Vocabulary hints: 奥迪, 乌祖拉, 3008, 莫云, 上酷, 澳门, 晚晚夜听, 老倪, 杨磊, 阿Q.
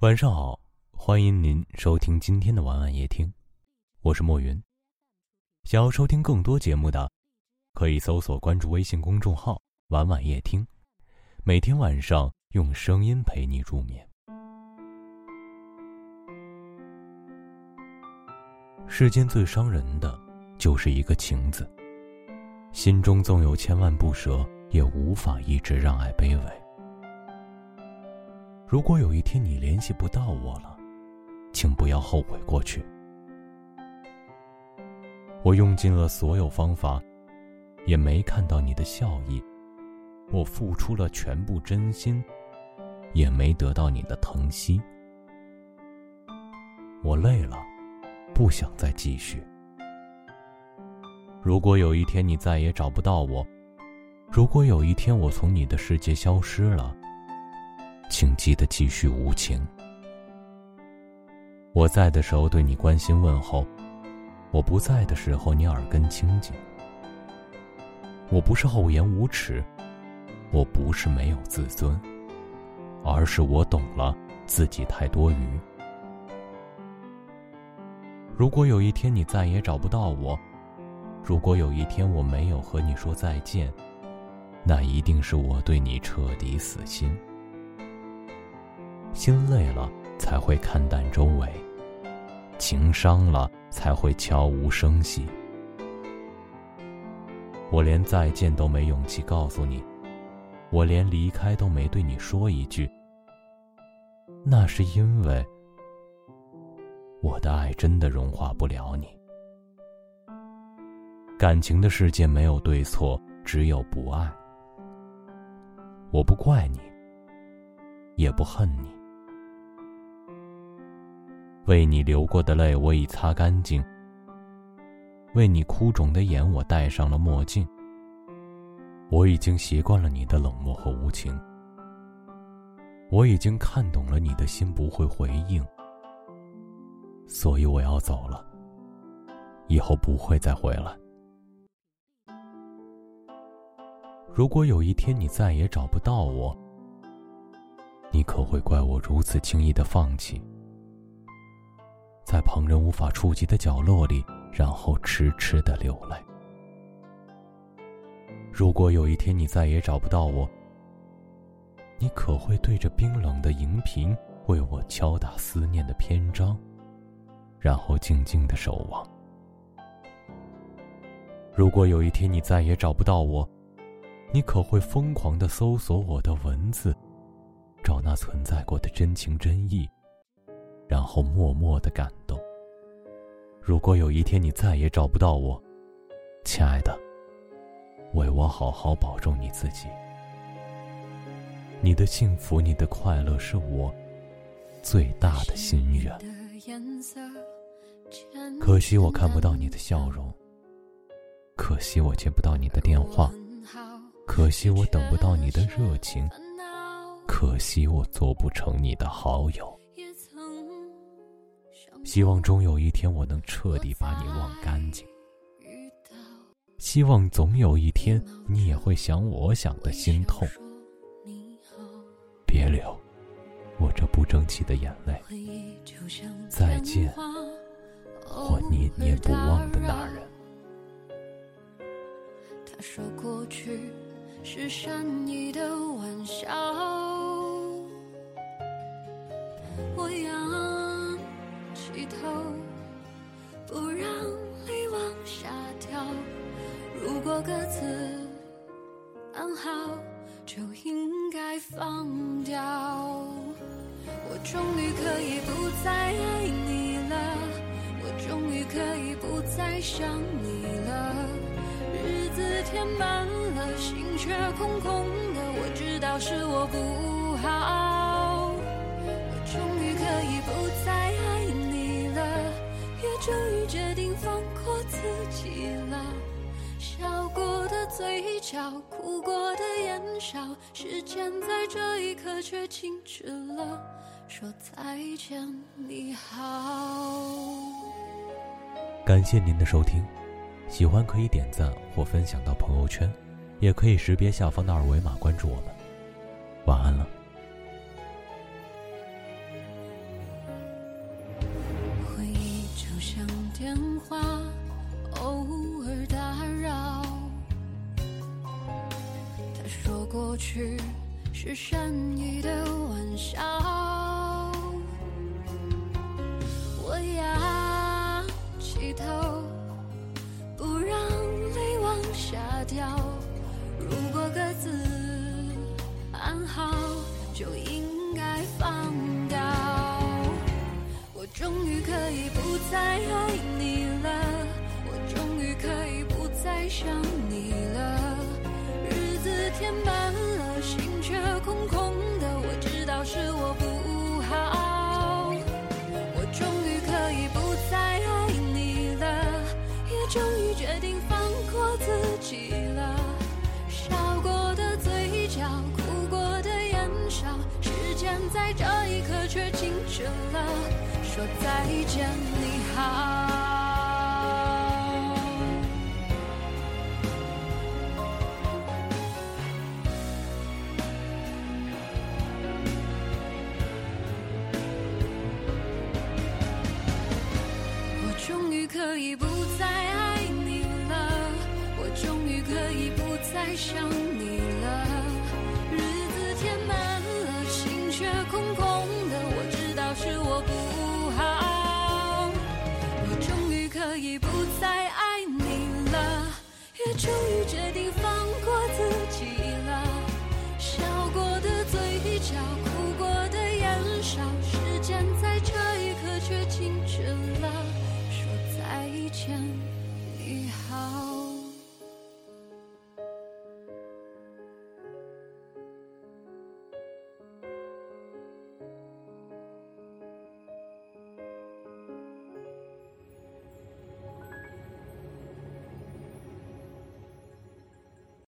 晚上好，欢迎您收听今天的晚晚夜听，我是莫云。想要收听更多节目的，可以搜索关注微信公众号晚晚夜听，每天晚上用声音陪你入眠。世间最伤人的就是一个情字，心中纵有千万不舍，也无法抑制让爱卑微。如果有一天你联系不到我了，请不要后悔过去。我用尽了所有方法，也没看到你的笑意，我付出了全部真心，也没得到你的疼惜。我累了，不想再继续。如果有一天你再也找不到我，如果有一天我从你的世界消失了，请记得继续无情。我在的时候对你关心问候，我不在的时候你耳根清净。我不是厚颜无耻，我不是没有自尊，而是我懂了自己太多余。如果有一天你再也找不到我，如果有一天我没有和你说再见，那一定是我对你彻底死心。心累了才会看淡周围，情伤了才会悄无声息。我连再见都没勇气告诉你，我连离开都没对你说一句，那是因为我的爱真的融化不了你。感情的世界没有对错，只有不爱。我不怪你，也不恨你，为你流过的泪我已擦干净，为你哭肿的眼我戴上了墨镜。我已经习惯了你的冷漠和无情，我已经看懂了你的心不会回应，所以我要走了，以后不会再回来。如果有一天你再也找不到我，你可会怪我如此轻易的放弃，在旁人无法触及的角落里，然后痴痴的流泪。如果有一天你再也找不到我，你可会对着冰冷的荧屏为我敲打思念的篇章，然后静静的守望。如果有一天你再也找不到我，你可会疯狂的搜索我的文字，找那存在过的真情真意，然后默默的感动。如果有一天你再也找不到我，亲爱的，为我好好保重你自己。你的幸福，你的快乐，是我最大的心愿。可惜我看不到你的笑容，可惜我接不到你的电话，可惜我等不到你的热情，可惜我做不成你的好友。希望终有一天我能彻底把你忘干净，希望总有一天你也会想我想的心痛。别流我这不争气的眼泪，再见我念念不忘的那人。他说过去是善意的玩笑，我仰起头不让泪往下掉。如果各自安好就应该放掉。我终于可以不再爱你了，我终于可以不再想你了。日子填满了心却空空的，我知道是我不好。我终于可以不再爱你了，也终于决定放过自己了。笑过的嘴角，哭过的眼角，时间在这一刻却静止了，说再见你好。感谢您的收听，喜欢可以点赞或分享到朋友圈，也可以识别下方的二维码关注我们。晚安了。去是善意的玩笑，我仰起头不让泪往下掉，如果各自安好就应该放掉，我终于可以不再爱你了，我终于可以不再想你了，日子填满了心却空空的，我知道是我不好，我终于可以不再爱你了，也终于决定放过自己了，笑过的嘴角哭过的眼梢，时间在这一刻却静止了，说再见你好。可以不再爱你了，我终于可以不再想你了，日子填满了心却空空的，我知道是我不好，我终于可以不再爱你了，也终于决定放